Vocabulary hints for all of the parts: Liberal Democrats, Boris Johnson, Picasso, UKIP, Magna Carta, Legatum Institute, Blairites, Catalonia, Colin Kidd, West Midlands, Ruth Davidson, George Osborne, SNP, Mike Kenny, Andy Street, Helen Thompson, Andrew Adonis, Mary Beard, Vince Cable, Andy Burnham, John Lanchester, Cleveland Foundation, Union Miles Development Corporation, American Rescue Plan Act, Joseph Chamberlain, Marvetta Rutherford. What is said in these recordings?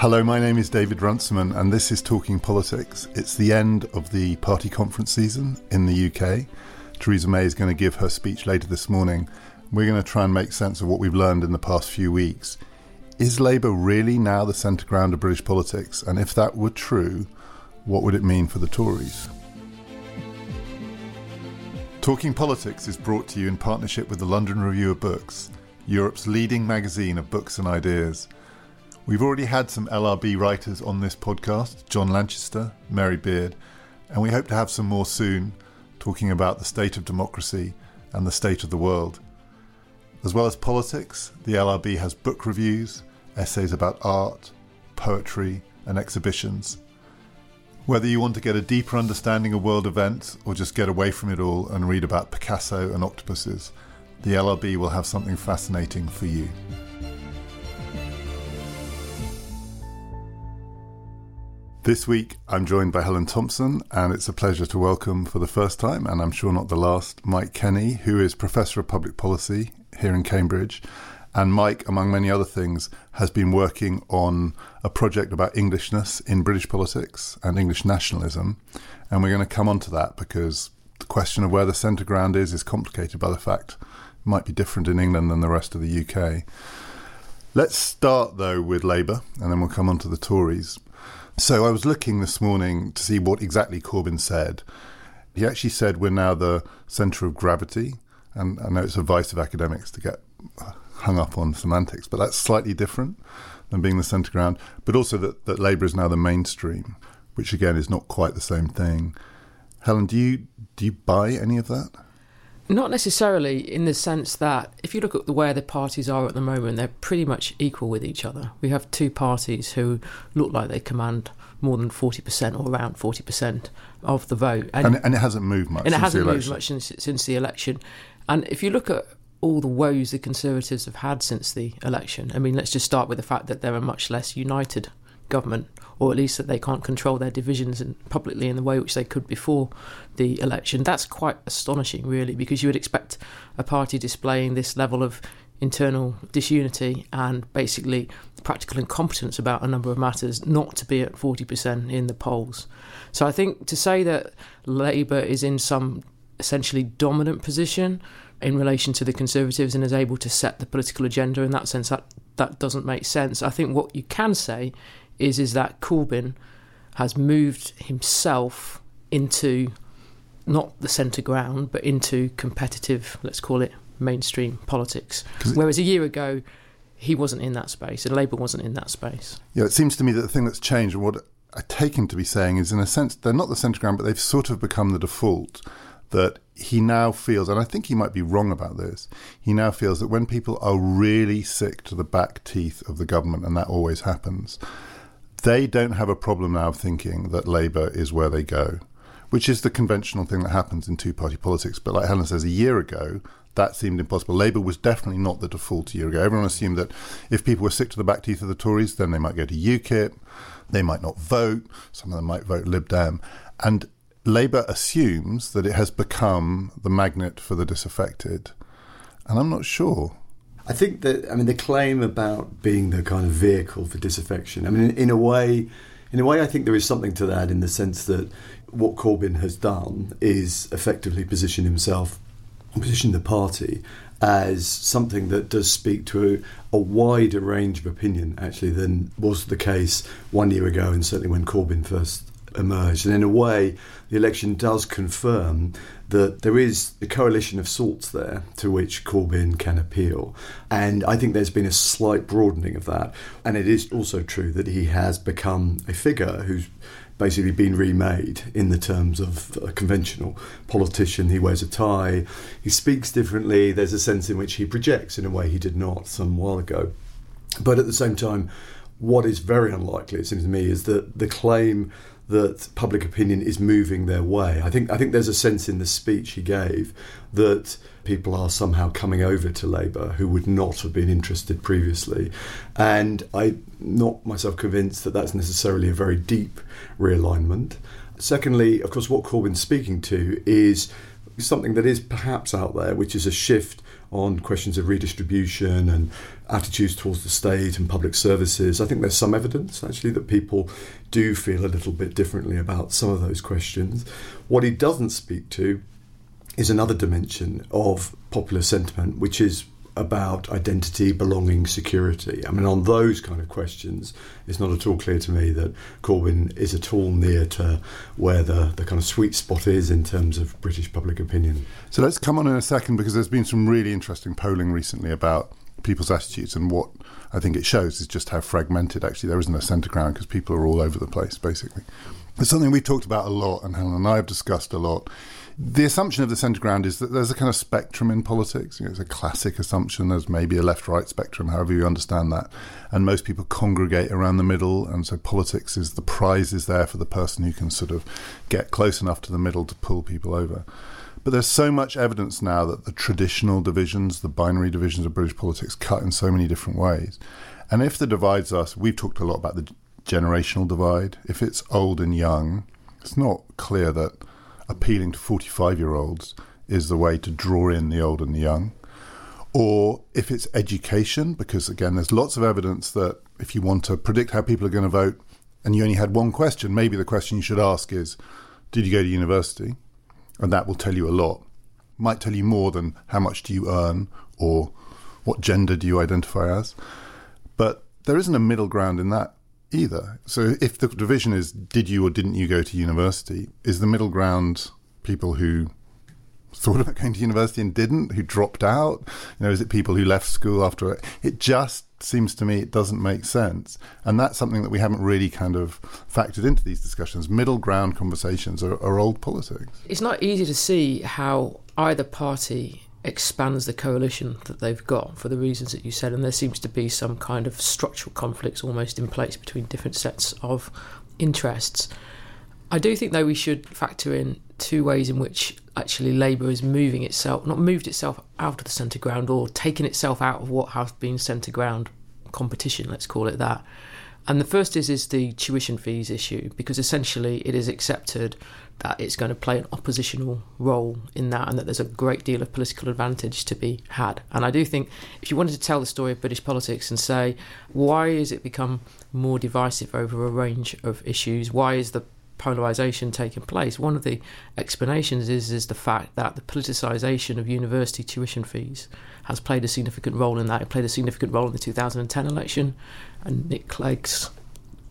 Hello, my name is David Runciman and this is Talking Politics. It's the end of the party conference season in the UK. Theresa May is going to give her speech later this morning. We're going to try and make sense of what we've learned in the past few weeks. Is Labour really now the centre ground of British politics? And if that were true, what would it mean for the Tories? Talking Politics is brought to you in partnership with the London Review of Books, Europe's leading magazine of books and ideas. We've already had some LRB writers on this podcast, John Lanchester, Mary Beard, and we hope to have some more soon, talking about the state of democracy and the state of the world. As well as politics, the LRB has book reviews, essays about art, poetry, and exhibitions. Whether you want to get a deeper understanding of world events or just get away from it all and read about Picasso and octopuses, the LRB will have something fascinating for you. This week, I'm joined by Helen Thompson, and it's a pleasure to welcome for the first time, and I'm sure not the last, Mike Kenny, who is Professor of Public Policy here in Cambridge. And Mike, among many other things, has been working on a project about Englishness in British politics and English nationalism. And we're going to come on to that because the question of where the centre ground is complicated by the fact it might be different in England than the rest of the UK. Let's start, though, with Labour, and then we'll come on to the Tories. So I was looking this morning to see what exactly Corbyn said. He actually said we're now the centre of gravity. And I know it's a vice of academics to get hung up on semantics, but that's slightly different than being the centre ground. But also that Labour is now the mainstream, which again is not quite the same thing. Helen, do you buy any of that? Not necessarily, in the sense that if you look at where the parties are at the moment, they're pretty much equal with each other. We have two parties who look like they command more than 40% or around 40% of the vote. And it hasn't moved much since the election. Since the election. And if you look at all the woes the Conservatives have had since the election, I mean, let's just start with the fact that they're a much less united government, or at least that they can't control their divisions publicly in the way which they could before the election. That's quite astonishing, really, because you would expect a party displaying this level of internal disunity and basically practical incompetence about a number of matters not to be at 40% in the polls. So I think to say that Labour is in some essentially dominant position in relation to the Conservatives and is able to set the political agenda in that sense, that doesn't make sense. I think what you can say is that Corbyn has moved himself into not the centre ground, but into competitive, let's call it, mainstream politics. Whereas a year ago, he wasn't in that space, and Labour wasn't in that space. Yeah, it seems to me that the thing that's changed, and what I take him to be saying is, in a sense, they're not the centre ground, but they've sort of become the default, that he now feels, and I think he might be wrong about this, he now feels that when people are really sick to the back teeth of the government, and that always happens, they don't have a problem now of thinking that Labour is where they go, which is the conventional thing that happens in two-party politics. But like Helen says, a year ago, that seemed impossible. Labour was definitely not the default a year ago. Everyone assumed that if people were sick to the back teeth of the Tories, then they might go to UKIP, they might not vote, some of them might vote Lib Dem. And Labour assumes that it has become the magnet for the disaffected. And I'm not sure. I think that, the claim about being the kind of vehicle for disaffection, in a way I think there is something to that, in the sense that what Corbyn has done is effectively position the party as something that does speak to a wider range of opinion, actually, than was the case 1 year ago, and certainly when Corbyn first emerged. And in a way, the election does confirm that there is a coalition of sorts there to which Corbyn can appeal. And I think there's been a slight broadening of that. And it is also true that he has become a figure who's basically been remade in the terms of a conventional politician. He wears a tie, he speaks differently, there's a sense in which he projects in a way he did not some while ago. But at the same time, what is very unlikely, it seems to me, is that the claim that public opinion is moving their way. I think there's a sense in the speech he gave that people are somehow coming over to Labour who would not have been interested previously. And I'm not myself convinced that that's necessarily a very deep realignment. Secondly, of course, what Corbyn's speaking to is something that is perhaps out there, which is a shift on questions of redistribution and attitudes towards the state and public services, I think there's some evidence actually that people do feel a little bit differently about some of those questions. What he doesn't speak to is another dimension of popular sentiment, which is about identity, belonging, security. I mean, on those kind of questions, it's not at all clear to me that Corbyn is at all near to where the kind of sweet spot is in terms of British public opinion. So let's come on in a second, because there's been some really interesting polling recently about people's attitudes, and what I think it shows is just how fragmented, actually, there isn't a centre ground, because people are all over the place, basically. It's something we've talked about a lot, and Helen and I have discussed a lot. The assumption of the centre ground is that there's a kind of spectrum in politics. You know, it's a classic assumption. There's maybe a left-right spectrum, however you understand that. And most people congregate around the middle. And so politics is, the prize is there for the person who can sort of get close enough to the middle to pull people over. But there's so much evidence now that the traditional divisions, the binary divisions of British politics, cut in so many different ways. And if the divides us, we've talked a lot about the generational divide. If it's old and young, it's not clear that appealing to 45-year-olds is the way to draw in the old and the young. Or if it's education, because, again, there's lots of evidence that if you want to predict how people are going to vote and you only had one question, maybe the question you should ask is, did you go to university? And that will tell you a lot. It might tell you more than how much do you earn or what gender do you identify as. But there isn't a middle ground in that either. So if the division is did you or didn't you go to university, is the middle ground people who thought about going to university and didn't, who dropped out? You know, is it people who left school after it? It just seems to me it doesn't make sense. And that's something that we haven't really kind of factored into these discussions. Middle ground conversations are old politics. It's not easy to see how either party expands the coalition that they've got for the reasons that you said, and there seems to be some kind of structural conflicts almost in place between different sets of interests. I do think, though, we should factor in two ways in which actually Labour is moving itself, not moved itself out of the centre ground or taken itself out of what has been centre ground competition, let's call it that. And the first is the tuition fees issue, because essentially it is accepted that it's going to play an oppositional role in that, and that there's a great deal of political advantage to be had. And I do think if you wanted to tell the story of British politics and say, why has it become more divisive over a range of issues? Why is the polarisation taking place? One of the explanations is the fact that the politicisation of university tuition fees has played a significant role in that. It played a significant role in the 2010 election, and Nick Clegg's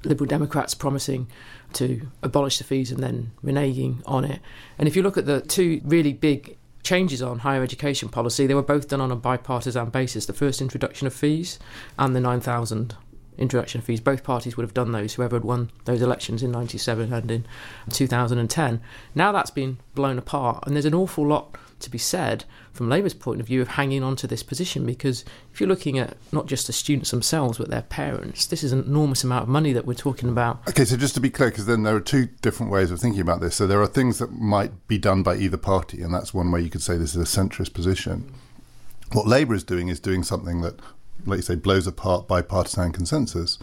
Liberal Democrats promising to abolish the fees and then reneging on it. And if you look at the two really big changes on higher education policy, they were both done on a bipartisan basis. The first introduction of fees and the 9,000 introduction of fees. Both parties would have done those, whoever had won those elections in 97 and in 2010. Now that's been blown apart, and there's an awful lot to be said from Labour's point of view of hanging on to this position, because if you're looking at not just the students themselves but their parents, this is an enormous amount of money that we're talking about. Okay, so just to be clear, because then there are two different ways of thinking about this. So there are things that might be done by either party, and that's one way you could say this is a centrist position. What Labour is doing something that, like you say, blows apart bipartisan consensus,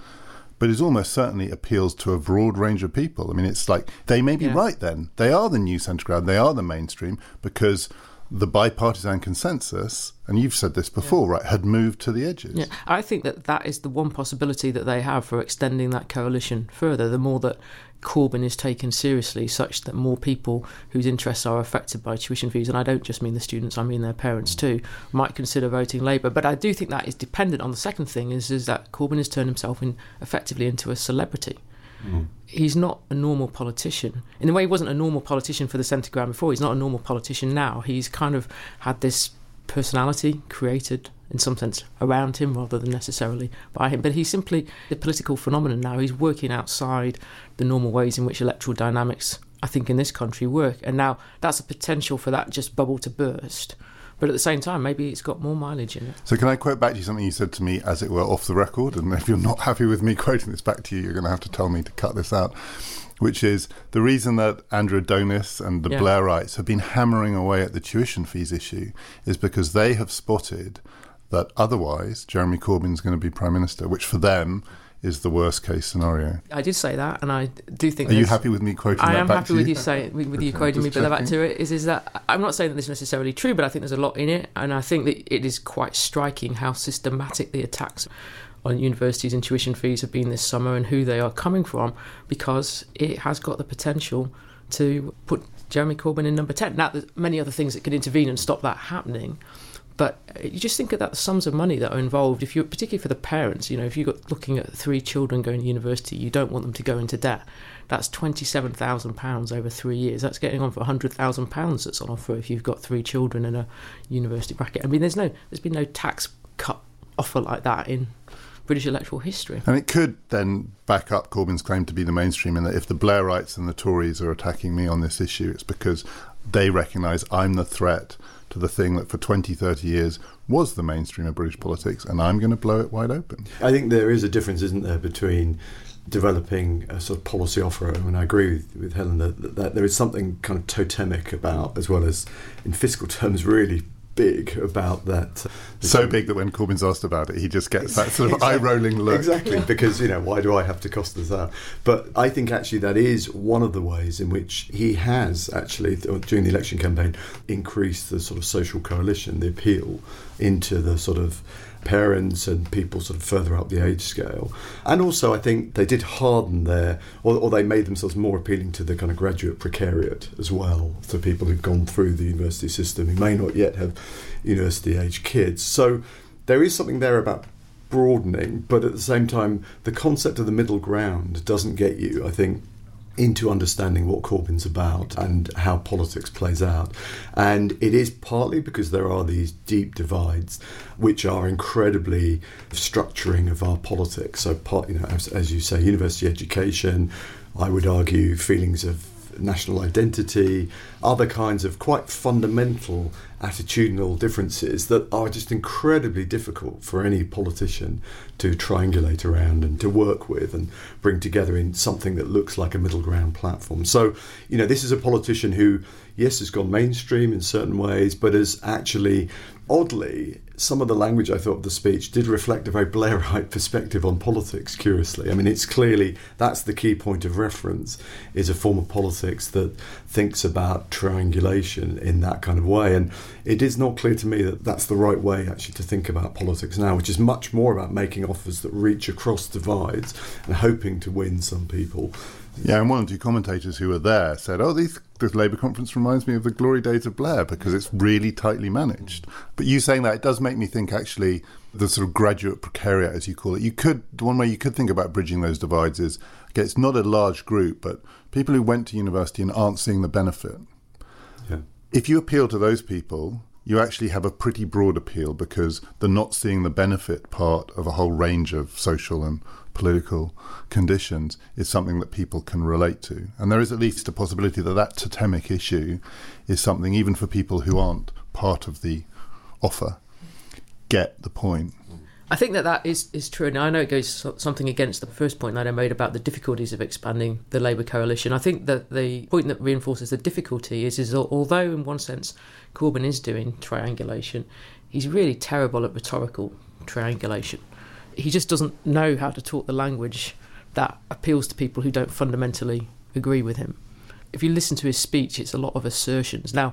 but it almost certainly appeals to a broad range of people. I mean, it's like they may be right then. They are the new centre ground. They are the mainstream, because the bipartisan consensus, and you've said this before, right, had moved to the edges. Yeah, I think that is the one possibility that they have for extending that coalition further. The more that Corbyn is taken seriously, such that more people whose interests are affected by tuition fees, and I don't just mean the students, I mean their parents too, might consider voting Labour. But I do think that is dependent on the second thing, is that Corbyn has turned himself effectively into a celebrity. Mm. He's not a normal politician. In the way he wasn't a normal politician for the centre ground before, he's not a normal politician now. He's kind of had this personality created in some sense around him rather than necessarily by him. But he's simply the political phenomenon now. He's working outside the normal ways in which electoral dynamics, I think, in this country work. And now that's a potential for that just bubble to burst. But at the same time, maybe it's got more mileage in it. So can I quote back to you something you said to me, as it were, off the record? And if you're not happy with me quoting this back to you, you're going to have to tell me to cut this out, which is the reason that Andrew Adonis and the Blairites have been hammering away at the tuition fees issue is because they have spotted that otherwise Jeremy Corbyn's going to be Prime Minister, which for them is the worst case scenario. I did say that, and I do think. Are you happy with me quoting that back to you? I am happy with you saying, with you quoting me, but the back to it is that I'm not saying that this is necessarily true, but I think there's a lot in it, and I think that it is quite striking how systematic the attacks on universities and tuition fees have been this summer and who they are coming from, because it has got the potential to put Jeremy Corbyn in number 10. Now, there's many other things that could intervene and stop that happening. But you just think about the sums of money that are involved, if you're particularly for the parents. You know, if you're looking at 3 children going to university, you don't want them to go into debt. That's £27,000 over 3 years. That's getting on for £100,000 that's on offer if you've got 3 children in a university bracket. I mean, there's been no tax cut offer like that in British electoral history. And it could then back up Corbyn's claim to be the mainstream, in that if the Blairites and the Tories are attacking me on this issue, it's because they recognise I'm the threat to the thing that for 20, 30 years was the mainstream of British politics, and I'm going to blow it wide open. I think there is a difference, isn't there, between developing a sort of policy offer, and I agree with Helen that there is something kind of totemic about, as well as in fiscal terms really big about that. So big that when Corbyn's asked about it, he just gets that sort of eye-rolling look. Exactly, because, you know, why do I have to cost this out? But I think actually that is one of the ways in which he has actually, during the election campaign, increased the sort of social coalition, the appeal into the sort of parents and people sort of further up the age scale. And also I think they did harden their, or they made themselves more appealing to the kind of graduate precariat as well, to people who've gone through the university system who may not yet have university age kids. So there is something there about broadening, but at the same time the concept of the middle ground doesn't get you, I think, into understanding what Corbyn's about and how politics plays out. And it is partly because there are these deep divides which are incredibly structuring of our politics. So, part, you know, as you say, university education, I would argue feelings of national identity, other kinds of quite fundamental attitudinal differences that are just incredibly difficult for any politician to triangulate around and to work with and bring together in something that looks like a middle ground platform. So, you know, this is a politician who, yes, has gone mainstream in certain ways, but has actually, oddly, some of the language I thought of the speech did reflect a very Blairite perspective on politics, curiously. I mean, it's clearly, that's the key point of reference, is a form of politics that thinks about triangulation in that kind of way. And it is not clear to me that that's the right way, actually, to think about politics now, which is much more about making offers that reach across divides and hoping to win some people. Yeah, and one or two commentators who were there said, this Labour conference reminds me of the glory days of Blair because it's really tightly managed. But you saying that, it does make me think, actually, the sort of graduate precariat, as you call it, one way you could think about bridging those divides is, okay, it's not a large group, but people who went to university and aren't seeing the benefit. Yeah. If you appeal to those people, you actually have a pretty broad appeal because the not seeing the benefit part of a whole range of social and political conditions is something that people can relate to. And there is at least a possibility that totemic issue is something even for people who aren't part of the offer get the point. I think that is true, and I know it goes something against the first point that I made about the difficulties of expanding the Labour coalition. I think that the point that reinforces the difficulty is although in one sense Corbyn is doing triangulation, he's really terrible at rhetorical triangulation. He just doesn't know how to talk the language that appeals to people who don't fundamentally agree with him. If you listen to his speech, it's a lot of assertions. Now,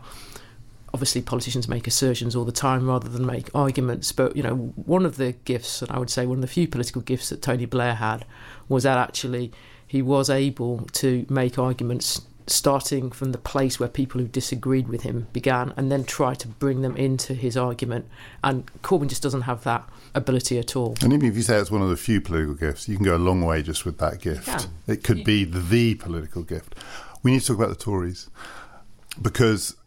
obviously politicians make assertions all the time rather than make arguments, but, you know, one of the gifts, and I would say one of the few political gifts that Tony Blair had, was that actually he was able to make arguments starting from the place where people who disagreed with him began and then try to bring them into his argument. And Corbyn just doesn't have that ability at all. And even if you say it's one of the few political gifts, you can go a long way just with that gift. Yeah. It could be the political gift. We need to talk about the Tories because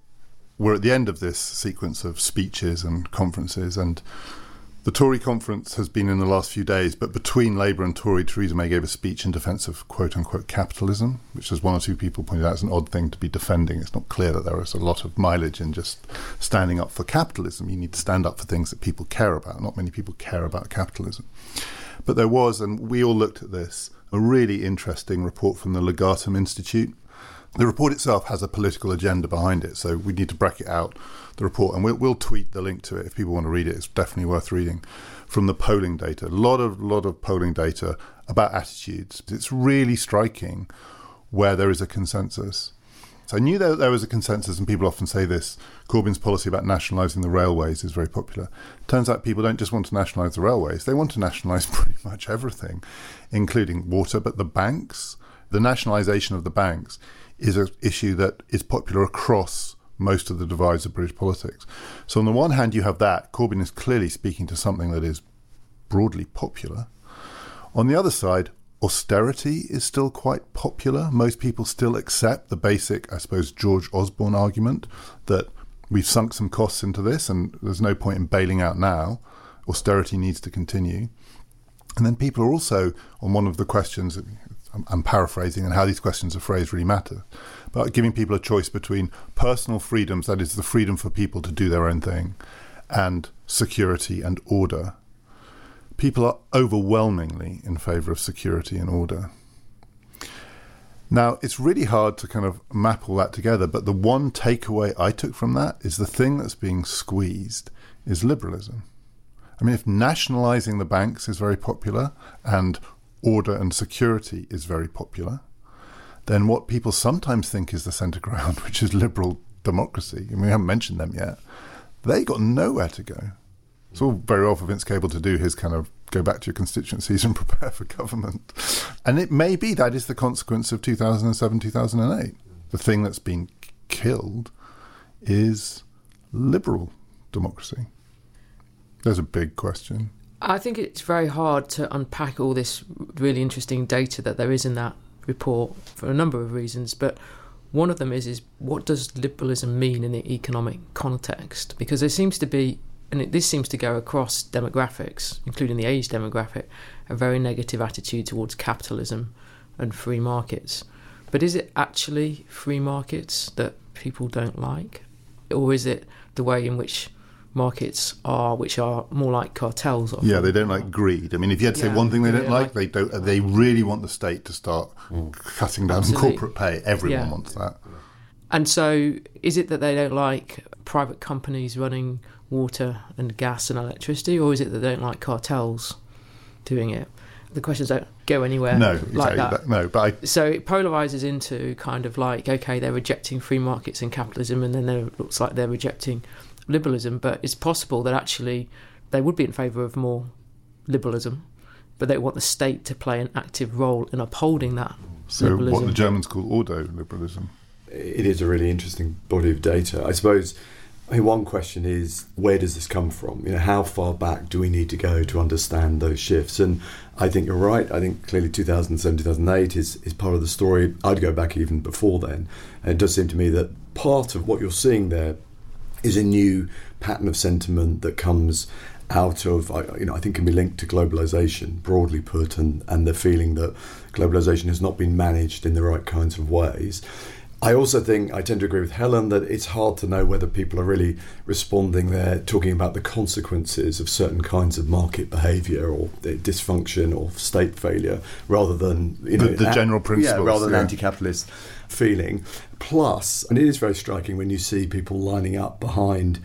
we're at the end of this sequence of speeches and conferences, and the Tory conference has been in the last few days, but between Labour and Tory, Theresa May gave a speech in defence of quote-unquote capitalism, which as one or two people pointed out is an odd thing to be defending. It's not clear that there is a lot of mileage in just standing up for capitalism. You need to stand up for things that people care about. Not many people care about capitalism. But there was, and we all looked at this, a really interesting report from the Legatum Institute. The report itself has a political agenda behind it, so we need to bracket out the report, and we'll tweet the link to it if people want to read it. It's definitely worth reading. From the polling data, a lot of polling data about attitudes. It's really striking where there is a consensus. So I knew that there was a consensus, and people often say this, Corbyn's policy about nationalising the railways is very popular. Turns out people don't just want to nationalise the railways, they want to nationalise pretty much everything, including water, but the banks. The nationalisation of the banks is an issue that is popular across most of the divides of British politics. So on the one hand, you have that. Corbyn is clearly speaking to something that is broadly popular. On the other side, austerity is still quite popular. Most people still accept the basic, I suppose, George Osborne argument that we've sunk some costs into this and there's no point in bailing out now. Austerity needs to continue. And then people are also, on one of the questions, I'm paraphrasing, and how these questions are phrased really matter, but giving people a choice between personal freedoms, that is the freedom for people to do their own thing, and security and order. People are overwhelmingly in favour of security and order. Now, it's really hard to kind of map all that together, but the one takeaway I took from that is the thing that's being squeezed is liberalism. I mean, if nationalising the banks is very popular and order and security is very popular, then what people sometimes think is the centre ground, which is liberal democracy, and we haven't mentioned them yet, they got nowhere to go. It's all very well for Vince Cable to do his kind of go back to your constituencies and prepare for government. And it may be that is the consequence of 2007, 2008. The thing that's been killed is liberal democracy. There's a big question. I think it's very hard to unpack all this really interesting data that there is in that report for a number of reasons, but one of them is what does liberalism mean in the economic context? Because there seems to be, and this seems to go across demographics, including the age demographic, a very negative attitude towards capitalism and free markets. But is it actually free markets that people don't like? Or is it the way in which markets are, which are more like cartels? Yeah, they don't like greed. I mean, if you had to say one thing they don't like, they really want the state to start cutting down on corporate pay. Everyone wants that. And so is it that they don't like private companies running water and gas and electricity, or is it that they don't like cartels doing it? The questions don't go anywhere So it polarises into kind of like, OK, they're rejecting free markets and capitalism, and then it looks like they're rejecting liberalism, but it's possible that actually they would be in favour of more liberalism, but they want the state to play an active role in upholding that liberalism. What the Germans call ordoliberalism. It is a really interesting body of data. I suppose one question is, where does this come from? You know, how far back do we need to go to understand those shifts? And I think you're right. I think clearly 2007, 2008 is part of the story. I'd go back even before then. And it does seem to me that part of what you're seeing there is a new pattern of sentiment that comes out of, I think can be linked to globalisation, broadly put, and the feeling that globalisation has not been managed in the right kinds of ways. I also think, I tend to agree with Helen, that it's hard to know whether people are really responding there, talking about the consequences of certain kinds of market behaviour or dysfunction or state failure, rather than the general principles, rather than anti-capitalist feeling. Plus, and it is very striking when you see people lining up behind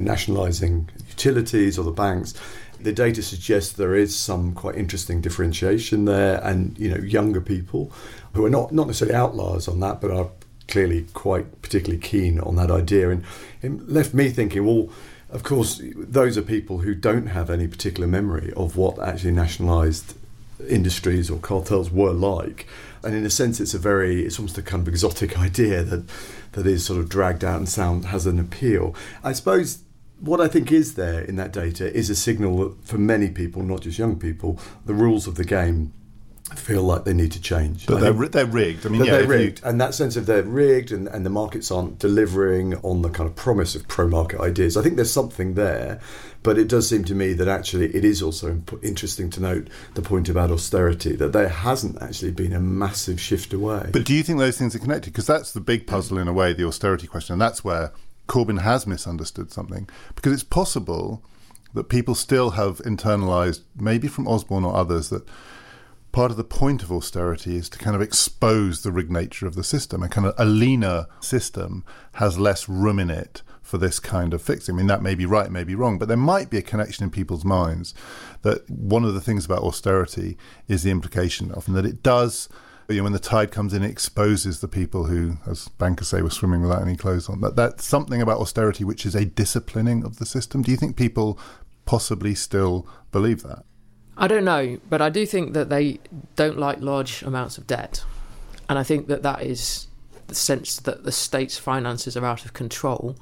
nationalising utilities or the banks. The data suggests there is some quite interesting differentiation there, and younger people who are not necessarily outliers on that, but are clearly quite particularly keen on that idea. And it left me thinking, well, of course, those are people who don't have any particular memory of what actually nationalised industries or cartels were like. And in a sense, it's almost a kind of exotic idea that is sort of dragged out and has an appeal. I suppose what I think is there in that data is a signal that for many people, not just young people, the rules of the game feel like they need to change. But they're rigged. I mean, they're rigged. And that sense of they're rigged and the markets aren't delivering on the kind of promise of pro-market ideas. I think there's something there, but it does seem to me that actually it is also interesting to note the point about austerity, that there hasn't actually been a massive shift away. But do you think those things are connected? Because that's the big puzzle in a way, the austerity question, and that's where Corbyn has misunderstood something. Because it's possible that people still have internalised, maybe from Osborne or others, that part of the point of austerity is to kind of expose the rigged nature of the system. A leaner system has less room in it for this kind of fixing. I mean, that may be right, may be wrong, but there might be a connection in people's minds that one of the things about austerity is the implication of, and that it does, you know, when the tide comes in, it exposes the people who, as bankers say, were swimming without any clothes on. That's something about austerity which is a disciplining of the system. Do you think people possibly still believe that? I don't know, but I do think that they don't like large amounts of debt. And I think that that is the sense that the state's finances are out of control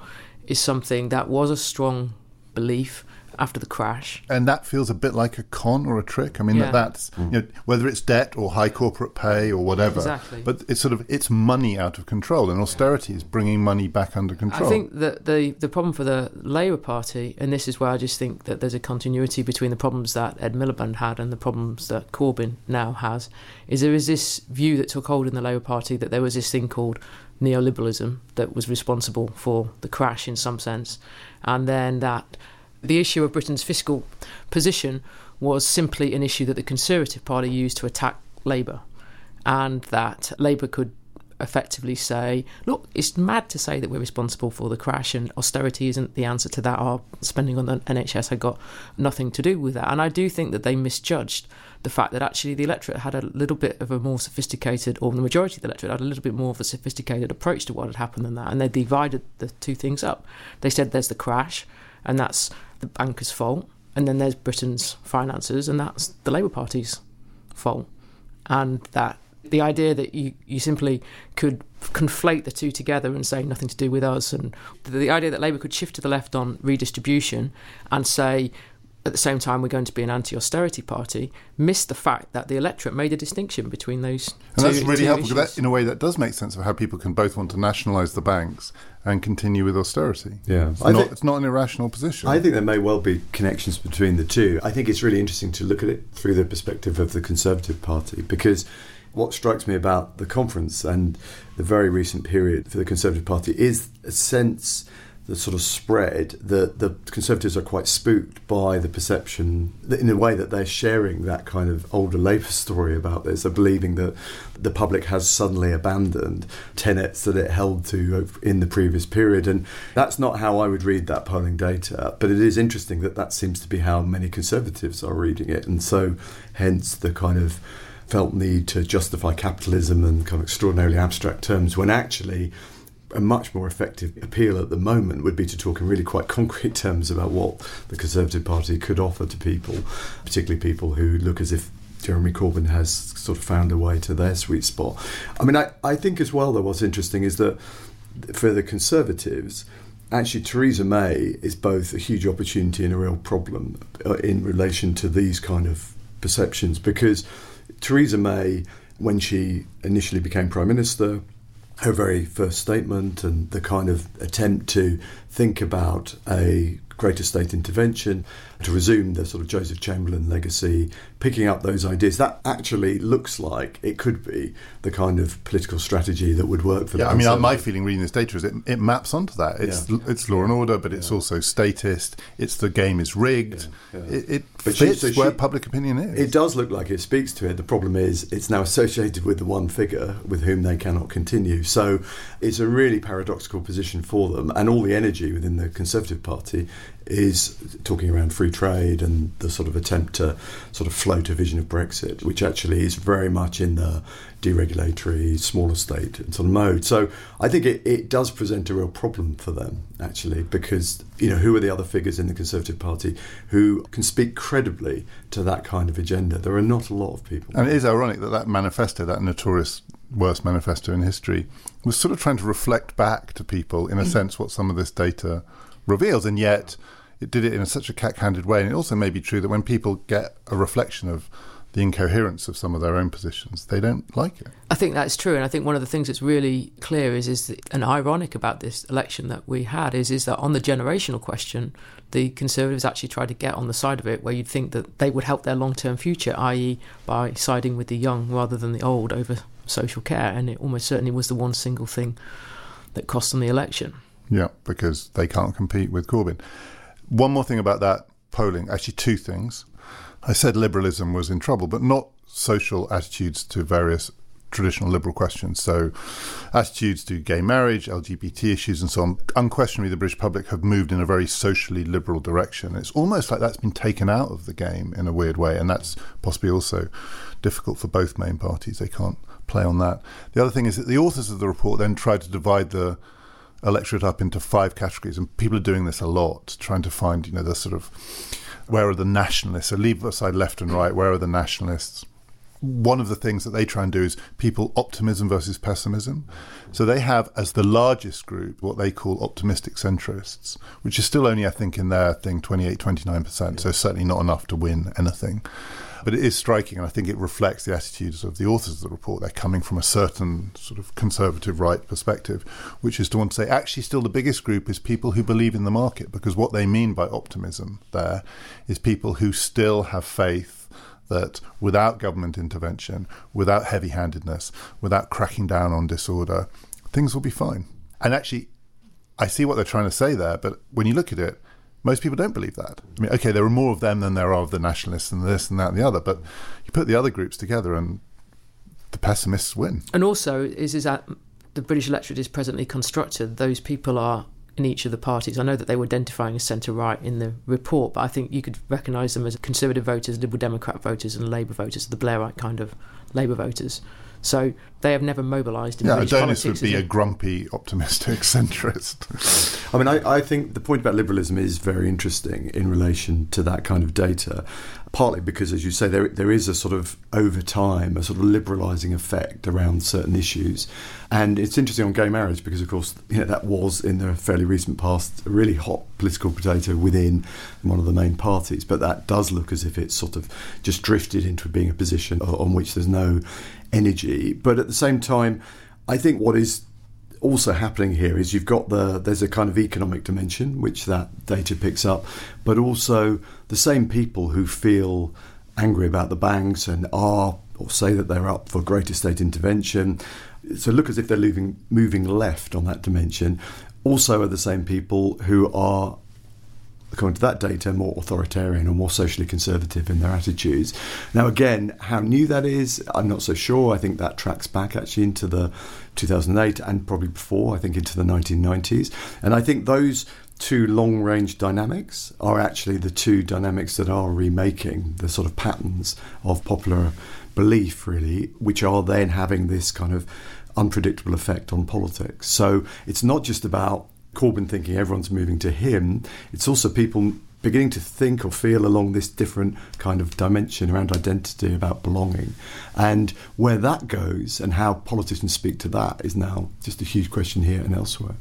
is something that was a strong belief after the crash. And that feels a bit like a con or a trick. I mean, that's, you know, whether it's debt or high corporate pay or whatever. Exactly. But it's sort of, it's money out of control, and austerity is bringing money back under control. I think that the problem for the Labour Party, and this is where I just think that there's a continuity between the problems that Ed Miliband had and the problems that Corbyn now has, is there is this view that took hold in the Labour Party that there was this thing called neoliberalism that was responsible for the crash in some sense, and then that the issue of Britain's fiscal position was simply an issue that the Conservative Party used to attack Labour, and that Labour could effectively say, look, it's mad to say that we're responsible for the crash and austerity isn't the answer to that. Our spending on the NHS had got nothing to do with that. And I do think that they misjudged the fact that actually the electorate had a little bit of a more sophisticated, or the majority of the electorate had a little bit more of a sophisticated approach to what had happened than that, and they divided the two things up. They said there's the crash, and that's the bankers' fault, and then there's Britain's finances, and that's the Labour Party's fault. And that the idea that you simply could conflate the two together and say nothing to do with us, and the idea that Labour could shift to the left on redistribution and say at the same time we're going to be an anti-austerity party, missed the fact that the electorate made a distinction between those two. And that's really helpful, because that, in a way, that does make sense of how people can both want to nationalise the banks and continue with austerity. Yeah, it's not an irrational position. I think there may well be connections between the two. I think it's really interesting to look at it through the perspective of the Conservative Party, because what strikes me about the conference and the very recent period for the Conservative Party is a sense, the sort of spread, that the Conservatives are quite spooked by the perception, that in a way, that they're sharing that kind of older Labour story about this, of believing that the public has suddenly abandoned tenets that it held to in the previous period. And that's not how I would read that polling data, but it is interesting that that seems to be how many Conservatives are reading it. And so hence the kind of felt need to justify capitalism in kind of extraordinarily abstract terms, when actually a much more effective appeal at the moment would be to talk in really quite concrete terms about what the Conservative Party could offer to people, particularly people who look as if Jeremy Corbyn has sort of found a way to their sweet spot. I mean, I think as well, though, what's interesting is that for the Conservatives, actually, Theresa May is both a huge opportunity and a real problem in relation to these kind of perceptions, because Theresa May, when she initially became Prime Minister, her very first statement and the kind of attempt to think about a greater state intervention, to resume the sort of Joseph Chamberlain legacy, picking up those ideas, that actually looks like it could be the kind of political strategy that would work for them. Yeah, I mean, my feeling reading this data is it maps onto that. It's law and order, but it's also statist. It's the game is rigged. Yeah. Yeah. It fits where public opinion is. It does look like it speaks to it. The problem is it's now associated with the one figure with whom they cannot continue. So it's a really paradoxical position for them, and all the energy within the Conservative Party is talking around free trade and the sort of attempt to sort of float a vision of Brexit, which actually is very much in the deregulatory, smaller state sort of mode. So I think it does present a real problem for them, actually, because, you know, who are the other figures in the Conservative Party who can speak credibly to that kind of agenda? There are not a lot of people. And it is ironic that that manifesto, that notorious worst manifesto in history, was sort of trying to reflect back to people, in a sense, what some of this data reveals, and yet it did it in such a cack-handed way. And it also may be true that when people get a reflection of the incoherence of some of their own positions, they don't like it. I think that's true, and I think one of the things that's really clear and ironic about this election that we had is that on the generational question, the Conservatives actually tried to get on the side of it where you'd think that they would help their long-term future, i.e. by siding with the young rather than the old over social care, and it almost certainly was the one single thing that cost them the election. Yeah, because they can't compete with Corbyn. One more thing about that polling, actually two things. I said liberalism was in trouble, but not social attitudes to various traditional liberal questions. So attitudes to gay marriage, LGBT issues and so on. Unquestionably, the British public have moved in a very socially liberal direction. It's almost like that's been taken out of the game in a weird way, and that's possibly also difficult for both main parties. They can't play on that. The other thing is that the authors of the report then tried to divide the electorate up into five categories, and people are doing this a lot, trying to find, you know, the sort of, where are the nationalists? So leave aside left and right, where are the nationalists? One of the things that they try and do is people optimism versus pessimism. So they have as the largest group what they call optimistic centrists, which is still only, I think, in their thing, 28, 29%, yeah. So certainly not enough to win anything. But it is striking, and I think it reflects the attitudes of the authors of the report. They're coming from a certain sort of conservative right perspective, which is to want to say actually still the biggest group is people who believe in the market, because what they mean by optimism there is people who still have faith that without government intervention, without heavy-handedness, without cracking down on disorder, things will be fine. And actually, I see what they're trying to say there, but when you look at it, most people don't believe that. I mean, okay, there are more of them than there are of the nationalists and this and that and the other, but you put the other groups together and the pessimists win. And also, is that the British electorate is presently constructed. Those people are in each of the parties. I know that they were identifying as centre-right in the report, but I think you could recognise them as Conservative voters, Liberal Democrat voters and Labour voters, the Blairite kind of Labour voters. So they have never mobilised in British politics. Adonis would be a grumpy, optimistic centrist. I mean, I think the point about liberalism is very interesting in relation to that kind of data, partly because, as you say, there is a sort of, over time, a sort of liberalising effect around certain issues. And it's interesting on gay marriage because, of course, you know, that was, in the fairly recent past, a really hot political potato within one of the main parties. But that does look as if it's sort of just drifted into being a position on which there's no energy. But at the same time, I think what is also happening here is you've got there's a kind of economic dimension which that data picks up, but also the same people who feel angry about the banks and are or say that they're up for greater state intervention, so look as if they're moving left on that dimension, also are the same people who are, according to that data, more authoritarian or more socially conservative in their attitudes. Now, again, how new that is, I'm not so sure. I think that tracks back actually into the 2008 and probably before, I think into the 1990s. And I think those two long-range dynamics are actually the two dynamics that are remaking the sort of patterns of popular belief, really, which are then having this kind of unpredictable effect on politics. So it's not just about Corbyn thinking everyone's moving to him, it's also people beginning to think or feel along this different kind of dimension around identity, about belonging. And where that goes and how politicians speak to that is now just a huge question here and elsewhere.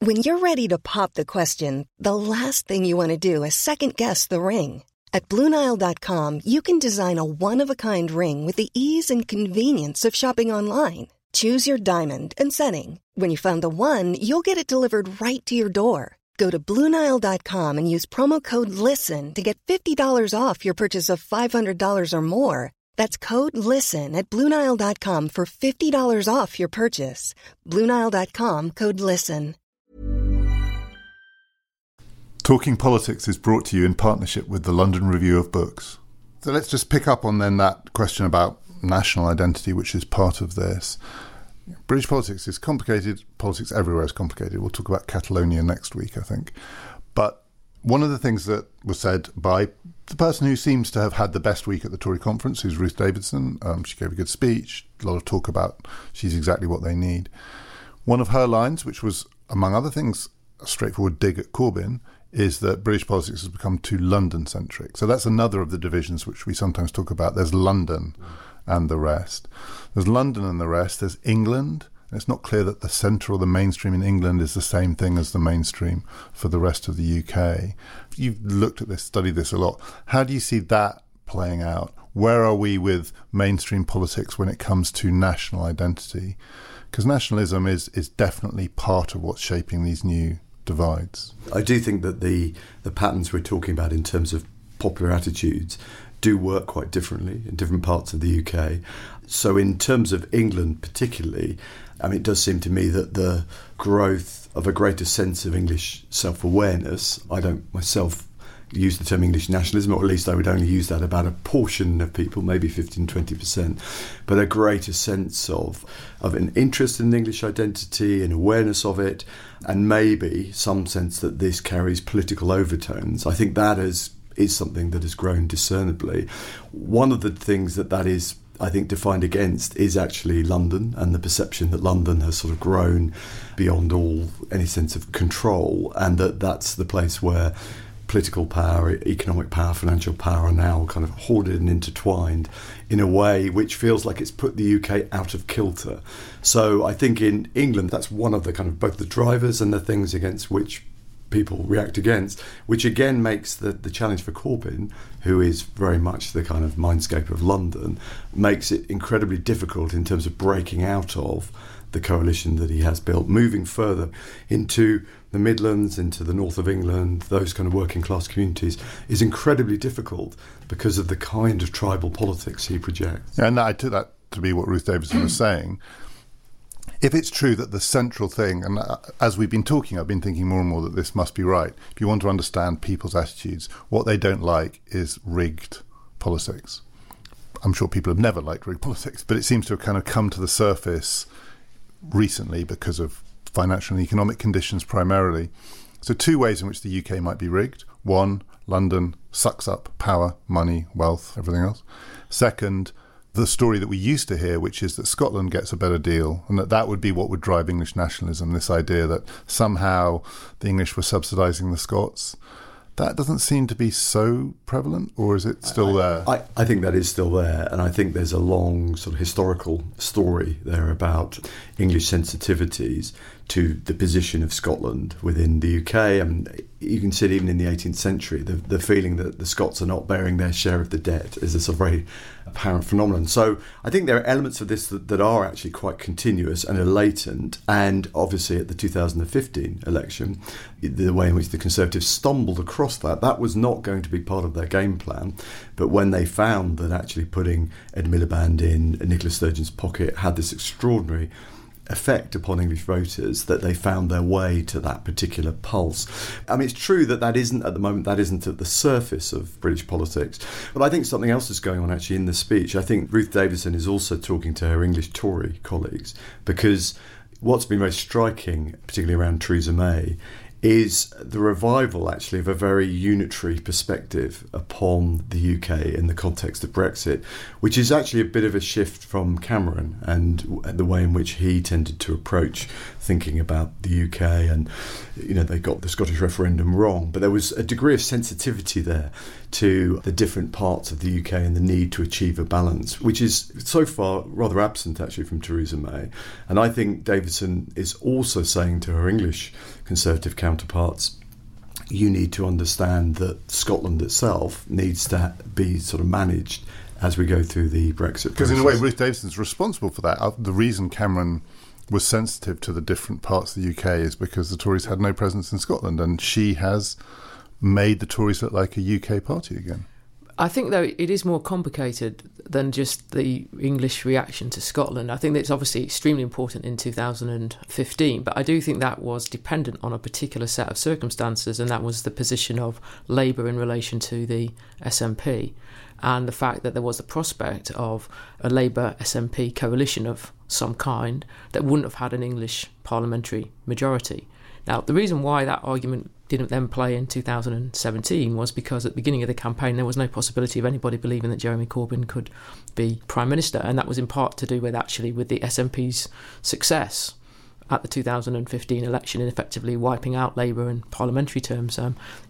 When you're ready to pop the question, the last thing you want to do is second-guess the ring. At BlueNile.com, you can design a one-of-a-kind ring with the ease and convenience of shopping online. Choose your diamond and setting. When you find the one, you'll get it delivered right to your door. Go to BlueNile.com and use promo code LISTEN to get $50 off your purchase of $500 or more. That's code LISTEN at BlueNile.com for $50 off your purchase. BlueNile.com, code LISTEN. Talking Politics is brought to you in partnership with the London Review of Books. So let's just pick up on then that question about national identity, which is part of this. British politics is complicated. Politics everywhere is complicated. We'll talk about Catalonia next week, I think. But one of the things that was said by the person who seems to have had the best week at the Tory conference, who's Ruth Davidson, she gave a good speech, a lot of talk about she's exactly what they need. One of her lines, which was, among other things, a straightforward dig at Corbyn, is that British politics has become too London-centric. So that's another of the divisions which we sometimes talk about. There's London and the rest. There's London and the rest. There's England. And it's not clear that the centre or the mainstream in England is the same thing as the mainstream for the rest of the UK. You've looked at this, studied this a lot. How do you see that playing out? Where are we with mainstream politics when it comes to national identity? Because nationalism is definitely part of what's shaping these new divides. I do think that the patterns we're talking about in terms of popular attitudes do work quite differently in different parts of the UK. So in terms of England particularly, I mean, it does seem to me that the growth of a greater sense of English self-awareness, I don't myself use the term English nationalism, or at least I would only use that about a portion of people, maybe 15-20%, but a greater sense of an interest in English identity, an awareness of it, and maybe some sense that this carries political overtones. I think that is something that has grown discernibly. One of the things that is, I think, defined against is actually London, and the perception that London has sort of grown beyond any sense of control, and that's the place where political power, economic power, financial power are now kind of hoarded and intertwined in a way which feels like it's put the UK out of kilter. So I think in England, that's one of the kind of both the drivers and the things against which people react against, which again makes the challenge for Corbyn, who is very much the kind of mindscape of London, makes it incredibly difficult in terms of breaking out of the coalition that he has built, moving further into the Midlands, into the north of England, those kind of working class communities, is incredibly difficult because of the kind of tribal politics he projects. Yeah, and I took that to be what Ruth Davidson was saying. If it's true that the central thing, and as we've been talking, I've been thinking more and more that this must be right. If you want to understand people's attitudes, what they don't like is rigged politics. I'm sure people have never liked rigged politics, but it seems to have kind of come to the surface recently because of financial and economic conditions primarily. So two ways in which the UK might be rigged. One, London sucks up power, money, wealth, everything else. Second, the story that we used to hear, which is that Scotland gets a better deal, and that would be what would drive English nationalism, this idea that somehow the English were subsidising the Scots. That doesn't seem to be so prevalent, or is it still there? I think that is still there, and I think there's a long sort of historical story there about English sensitivities to the position of Scotland within the UK. And you can see it even in the 18th century, the feeling that the Scots are not bearing their share of the debt is a sort of very apparent phenomenon. So I think there are elements of this that are actually quite continuous and are latent. And obviously at the 2015 election, the way in which the Conservatives stumbled across that was not going to be part of their game plan, but when they found that actually putting Ed Miliband in Nicola Sturgeon's pocket had this extraordinary effect upon English voters, that they found their way to that particular pulse. I mean, it's true that isn't at the moment, that isn't at the surface of British politics, but I think something else is going on actually in the speech. I think Ruth Davidson is also talking to her English Tory colleagues, because what's been very striking, particularly around Theresa May, is the revival actually of a very unitary perspective upon the UK in the context of Brexit, which is actually a bit of a shift from Cameron and the way in which he tended to approach thinking about the UK. And, you know, they got the Scottish referendum wrong, but there was a degree of sensitivity there to the different parts of the UK and the need to achieve a balance, which is so far rather absent actually from Theresa May. And I think Davidson is also saying to her English Conservative counterparts, you need to understand that Scotland itself needs to be sort of managed as we go through the Brexit process. Because in a way, Ruth Davidson's responsible for that. The reason Cameron was sensitive to the different parts of the UK is because the Tories had no presence in Scotland, and she has made the Tories look like a UK party again. I think, though, it is more complicated than just the English reaction to Scotland. I think that's obviously extremely important in 2015, but I do think that was dependent on a particular set of circumstances, and that was the position of Labour in relation to the SNP, and the fact that there was the prospect of a Labour-SNP coalition of some kind that wouldn't have had an English parliamentary majority. Now, the reason why that argument didn't then play in 2017 was because at the beginning of the campaign there was no possibility of anybody believing that Jeremy Corbyn could be Prime Minister, and that was in part to do with actually with the SNP's success at the 2015 election in effectively wiping out Labour in parliamentary terms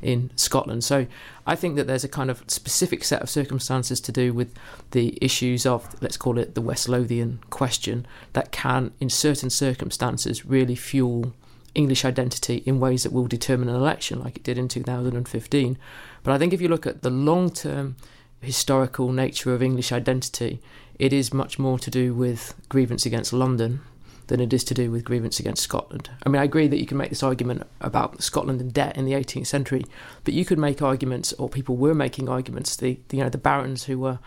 in Scotland. So I think that there's a kind of specific set of circumstances to do with the issues of, let's call it the West Lothian question, that can in certain circumstances really fuel English identity in ways that will determine an election, like it did in 2015. But I think if you look at the long-term historical nature of English identity, it is much more to do with grievance against London than it is to do with grievance against Scotland. I mean, I agree that you can make this argument about Scotland and debt in the 18th century, but you could make arguments, or people were making arguments, the barons who were,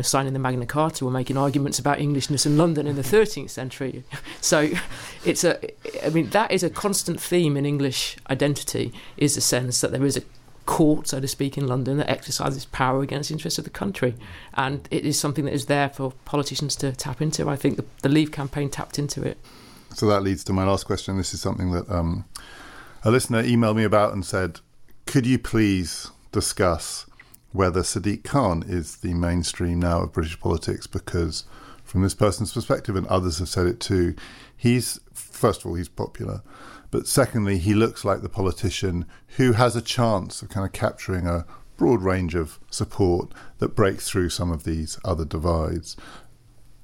signing the Magna Carta were making arguments about Englishness in London in the 13th century. So that is a constant theme in English identity, is the sense that there is a court, so to speak, in London that exercises power against the interests of the country. And it is something that is there for politicians to tap into. I think the Leave campaign tapped into it. So that leads to my last question. This is something that a listener emailed me about and said, could you please discuss whether Sadiq Khan is the mainstream now of British politics? Because from this person's perspective, and others have said it too, he's, first of all, he's popular. But secondly, he looks like the politician who has a chance of kind of capturing a broad range of support that breaks through some of these other divides.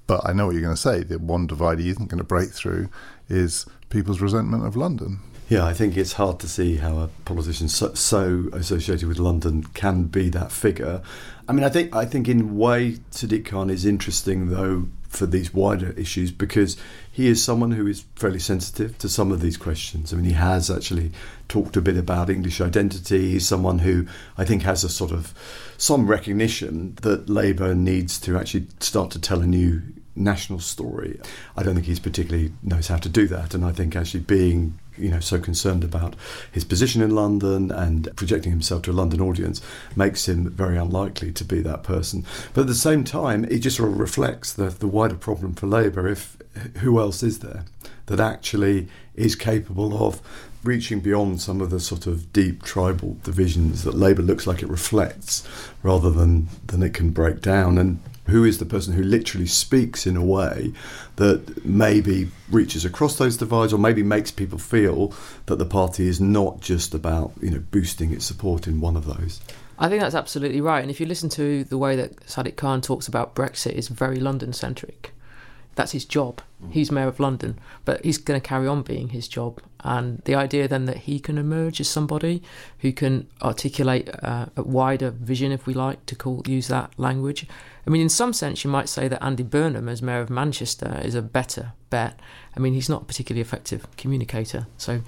But I know what you're going to say, the one divide he isn't going to break through is people's resentment of London. Yeah, I think it's hard to see how a politician so associated with London can be that figure. I mean, I think in a way Sadiq Khan is interesting, though, for these wider issues, because he is someone who is fairly sensitive to some of these questions. I mean, he has actually talked a bit about English identity. He's someone who I think has a sort of some recognition that Labour needs to actually start to tell a new national story. I don't think he's particularly knows how to do that, and I think actually being so concerned about his position in London and projecting himself to a London audience makes him very unlikely to be that person. But at the same time, it just sort of reflects the wider problem for Labour. If who else is there that actually is capable of reaching beyond some of the sort of deep tribal divisions that Labour looks like it reflects rather than it can break down? And who is the person who literally speaks in a way that maybe reaches across those divides, or maybe makes people feel that the party is not just about, boosting its support in one of those? I think that's absolutely right. And if you listen to the way that Sadiq Khan talks about Brexit, it's very London-centric. That's his job. He's Mayor of London, but he's going to carry on being his job. And the idea then that he can emerge as somebody who can articulate a wider vision, if we like to use that language. I mean, in some sense, you might say that Andy Burnham as Mayor of Manchester is a better bet. I mean, he's not a particularly effective communicator. So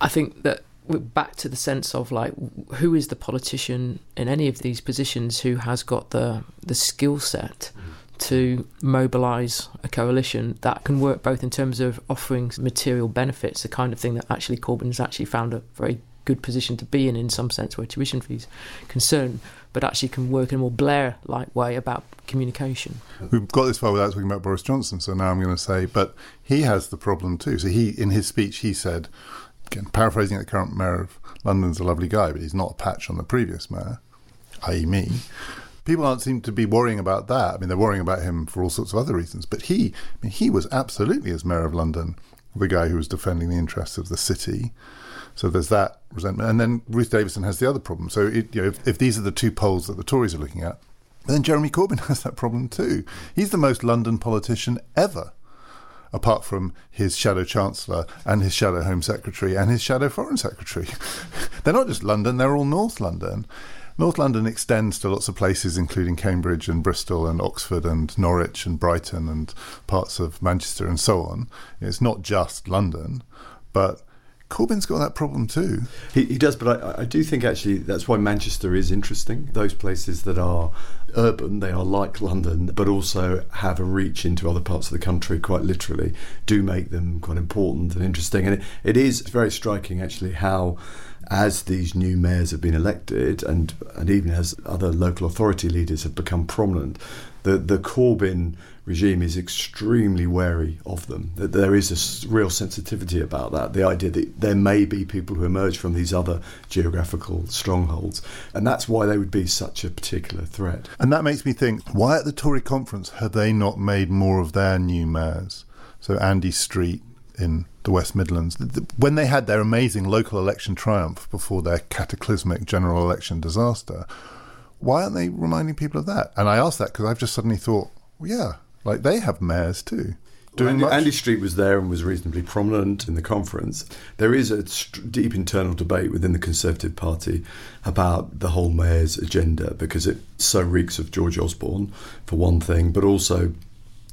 I think that we're back to the sense of, like, who is the politician in any of these positions who has got the skill set to mobilise a coalition that can work both in terms of offering material benefits, the kind of thing that actually Corbyn's actually found a very good position to be in some sense, where tuition fees concerned, but actually can work in a more Blair-like way about communication. We've got this far without talking about Boris Johnson, so now I'm going to say, but he has the problem too. So he, in his speech, he said, again, paraphrasing, the current mayor of London's a lovely guy, but he's not a patch on the previous mayor, i.e. me. People aren't seem to be worrying about that. I mean, they're worrying about him for all sorts of other reasons. But he was absolutely, as Mayor of London, the guy who was defending the interests of the city. So there's that resentment. And then Ruth Davidson has the other problem. So if these are the two polls that the Tories are looking at, then Jeremy Corbyn has that problem too. He's the most London politician ever, apart from his shadow Chancellor and his shadow Home Secretary and his shadow Foreign Secretary. They're not just London, they're all North London. North London extends to lots of places, including Cambridge and Bristol and Oxford and Norwich and Brighton and parts of Manchester and so on. It's not just London, but Corbyn's got that problem too. He does, but I do think actually that's why Manchester is interesting. Those places that are urban, they are like London, but also have a reach into other parts of the country, quite literally, do make them quite important and interesting. And it is very striking actually how, as these new mayors have been elected and even as other local authority leaders have become prominent, the Corbyn regime is extremely wary of them. That there is a real sensitivity about that, the idea that there may be people who emerge from these other geographical strongholds, and that's why they would be such a particular threat. And that makes me think, why at the Tory conference have they not made more of their new mayors? So Andy Street in the West Midlands, when they had their amazing local election triumph before their cataclysmic general election disaster, why aren't they reminding people of that? And I ask that because I've just suddenly thought, they have mayors too. Andy Street was there and was reasonably prominent in the conference. There is a deep internal debate within the Conservative Party about the whole mayor's agenda, because it so reeks of George Osborne, for one thing, but also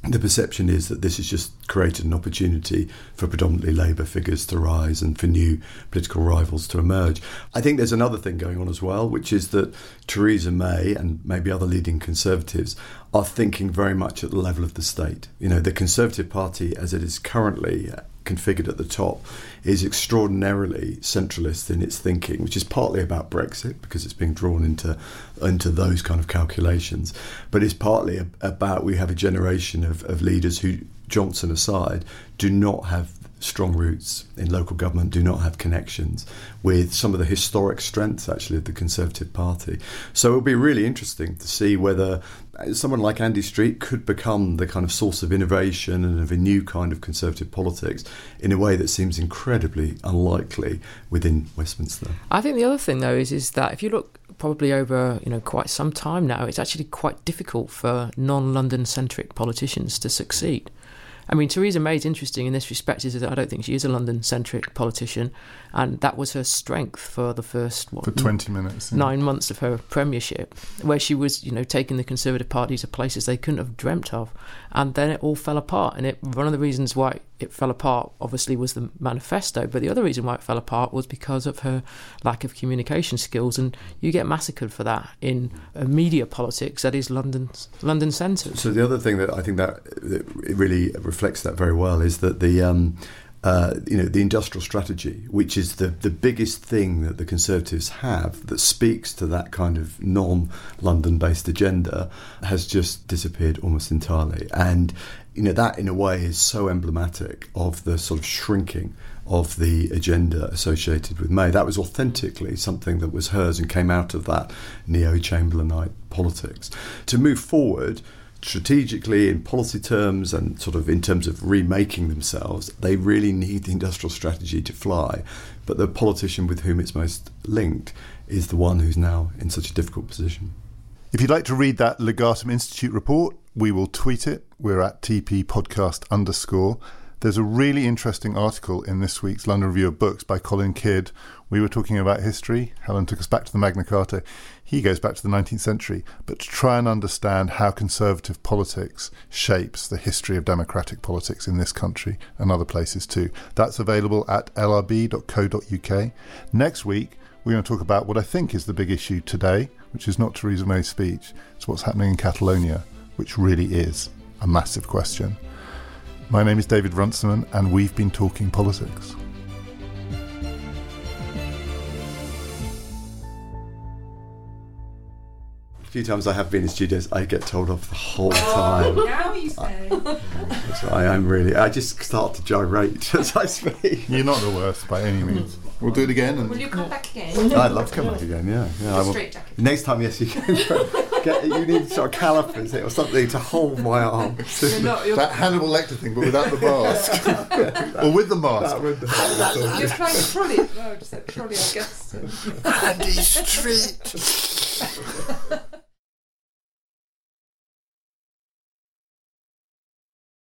the perception is that this has just created an opportunity for predominantly Labour figures to rise and for new political rivals to emerge. I think there's another thing going on as well, which is that Theresa May and maybe other leading Conservatives are thinking very much at the level of the state. The Conservative Party, as it is currently, configured at the top, is extraordinarily centralist in its thinking, which is partly about Brexit because it's being drawn into those kind of calculations, but it's partly about we have a generation of leaders who, Johnson aside, do not have strong roots in local government, do not have connections with some of the historic strengths, actually, of the Conservative Party. So it'll be really interesting to see whether someone like Andy Street could become the kind of source of innovation and of a new kind of Conservative politics in a way that seems incredibly unlikely within Westminster. I think the other thing, though, is that if you look probably over, quite some time now, it's actually quite difficult for non-London-centric politicians to succeed. I mean, Theresa May is interesting in this respect, is that I don't think she is a London-centric politician, and that was her strength for the first, 20 minutes, 9 months of her premiership, where she was, taking the Conservative Party to places they couldn't have dreamt of, and then it all fell apart. And one of the reasons why it fell apart, obviously, was the manifesto, but the other reason why it fell apart was because of her lack of communication skills, and you get massacred for that in media politics that is London-centred. So the other thing that I think that really reflects that very well is that the industrial strategy, which is the biggest thing that the Conservatives have that speaks to that kind of non-London-based agenda, has just disappeared almost entirely. And, that in a way is so emblematic of the sort of shrinking of the agenda associated with May. That was authentically something that was hers and came out of that neo-Chamberlainite politics. To move forward strategically in policy terms and sort of in terms of remaking themselves, they really need the industrial strategy to fly. But the politician with whom it's most linked is the one who's now in such a difficult position. If you'd like to read that Legatum Institute report, we will tweet it. We're at @TPpodcast_. There's a really interesting article in this week's London Review of Books by Colin Kidd. We were talking about history. Helen took us back to the Magna Carta. He goes back to the 19th century. But to try and understand how conservative politics shapes the history of democratic politics in this country and other places too. That's available at lrb.co.uk. Next week, we're going to talk about what I think is the big issue today, which is not Theresa May's speech. It's what's happening in Catalonia, which really is a massive question. My name is David Runciman, and we've been talking politics. A few times I have been in studios, I get told off the whole time. Oh, now you say. I just start to gyrate as I speak. You're not the worst by any means. We'll do it again. Will you come back again? I'd love to come back again, yeah. Straight jacket. Next time, yes, you can. You need sort of calipers or something to hold my arm. That Hannibal Lecter thing, but without the mask. Or with the mask. You're trying to trolley it. No, just that trolley, I guess. Andy Street.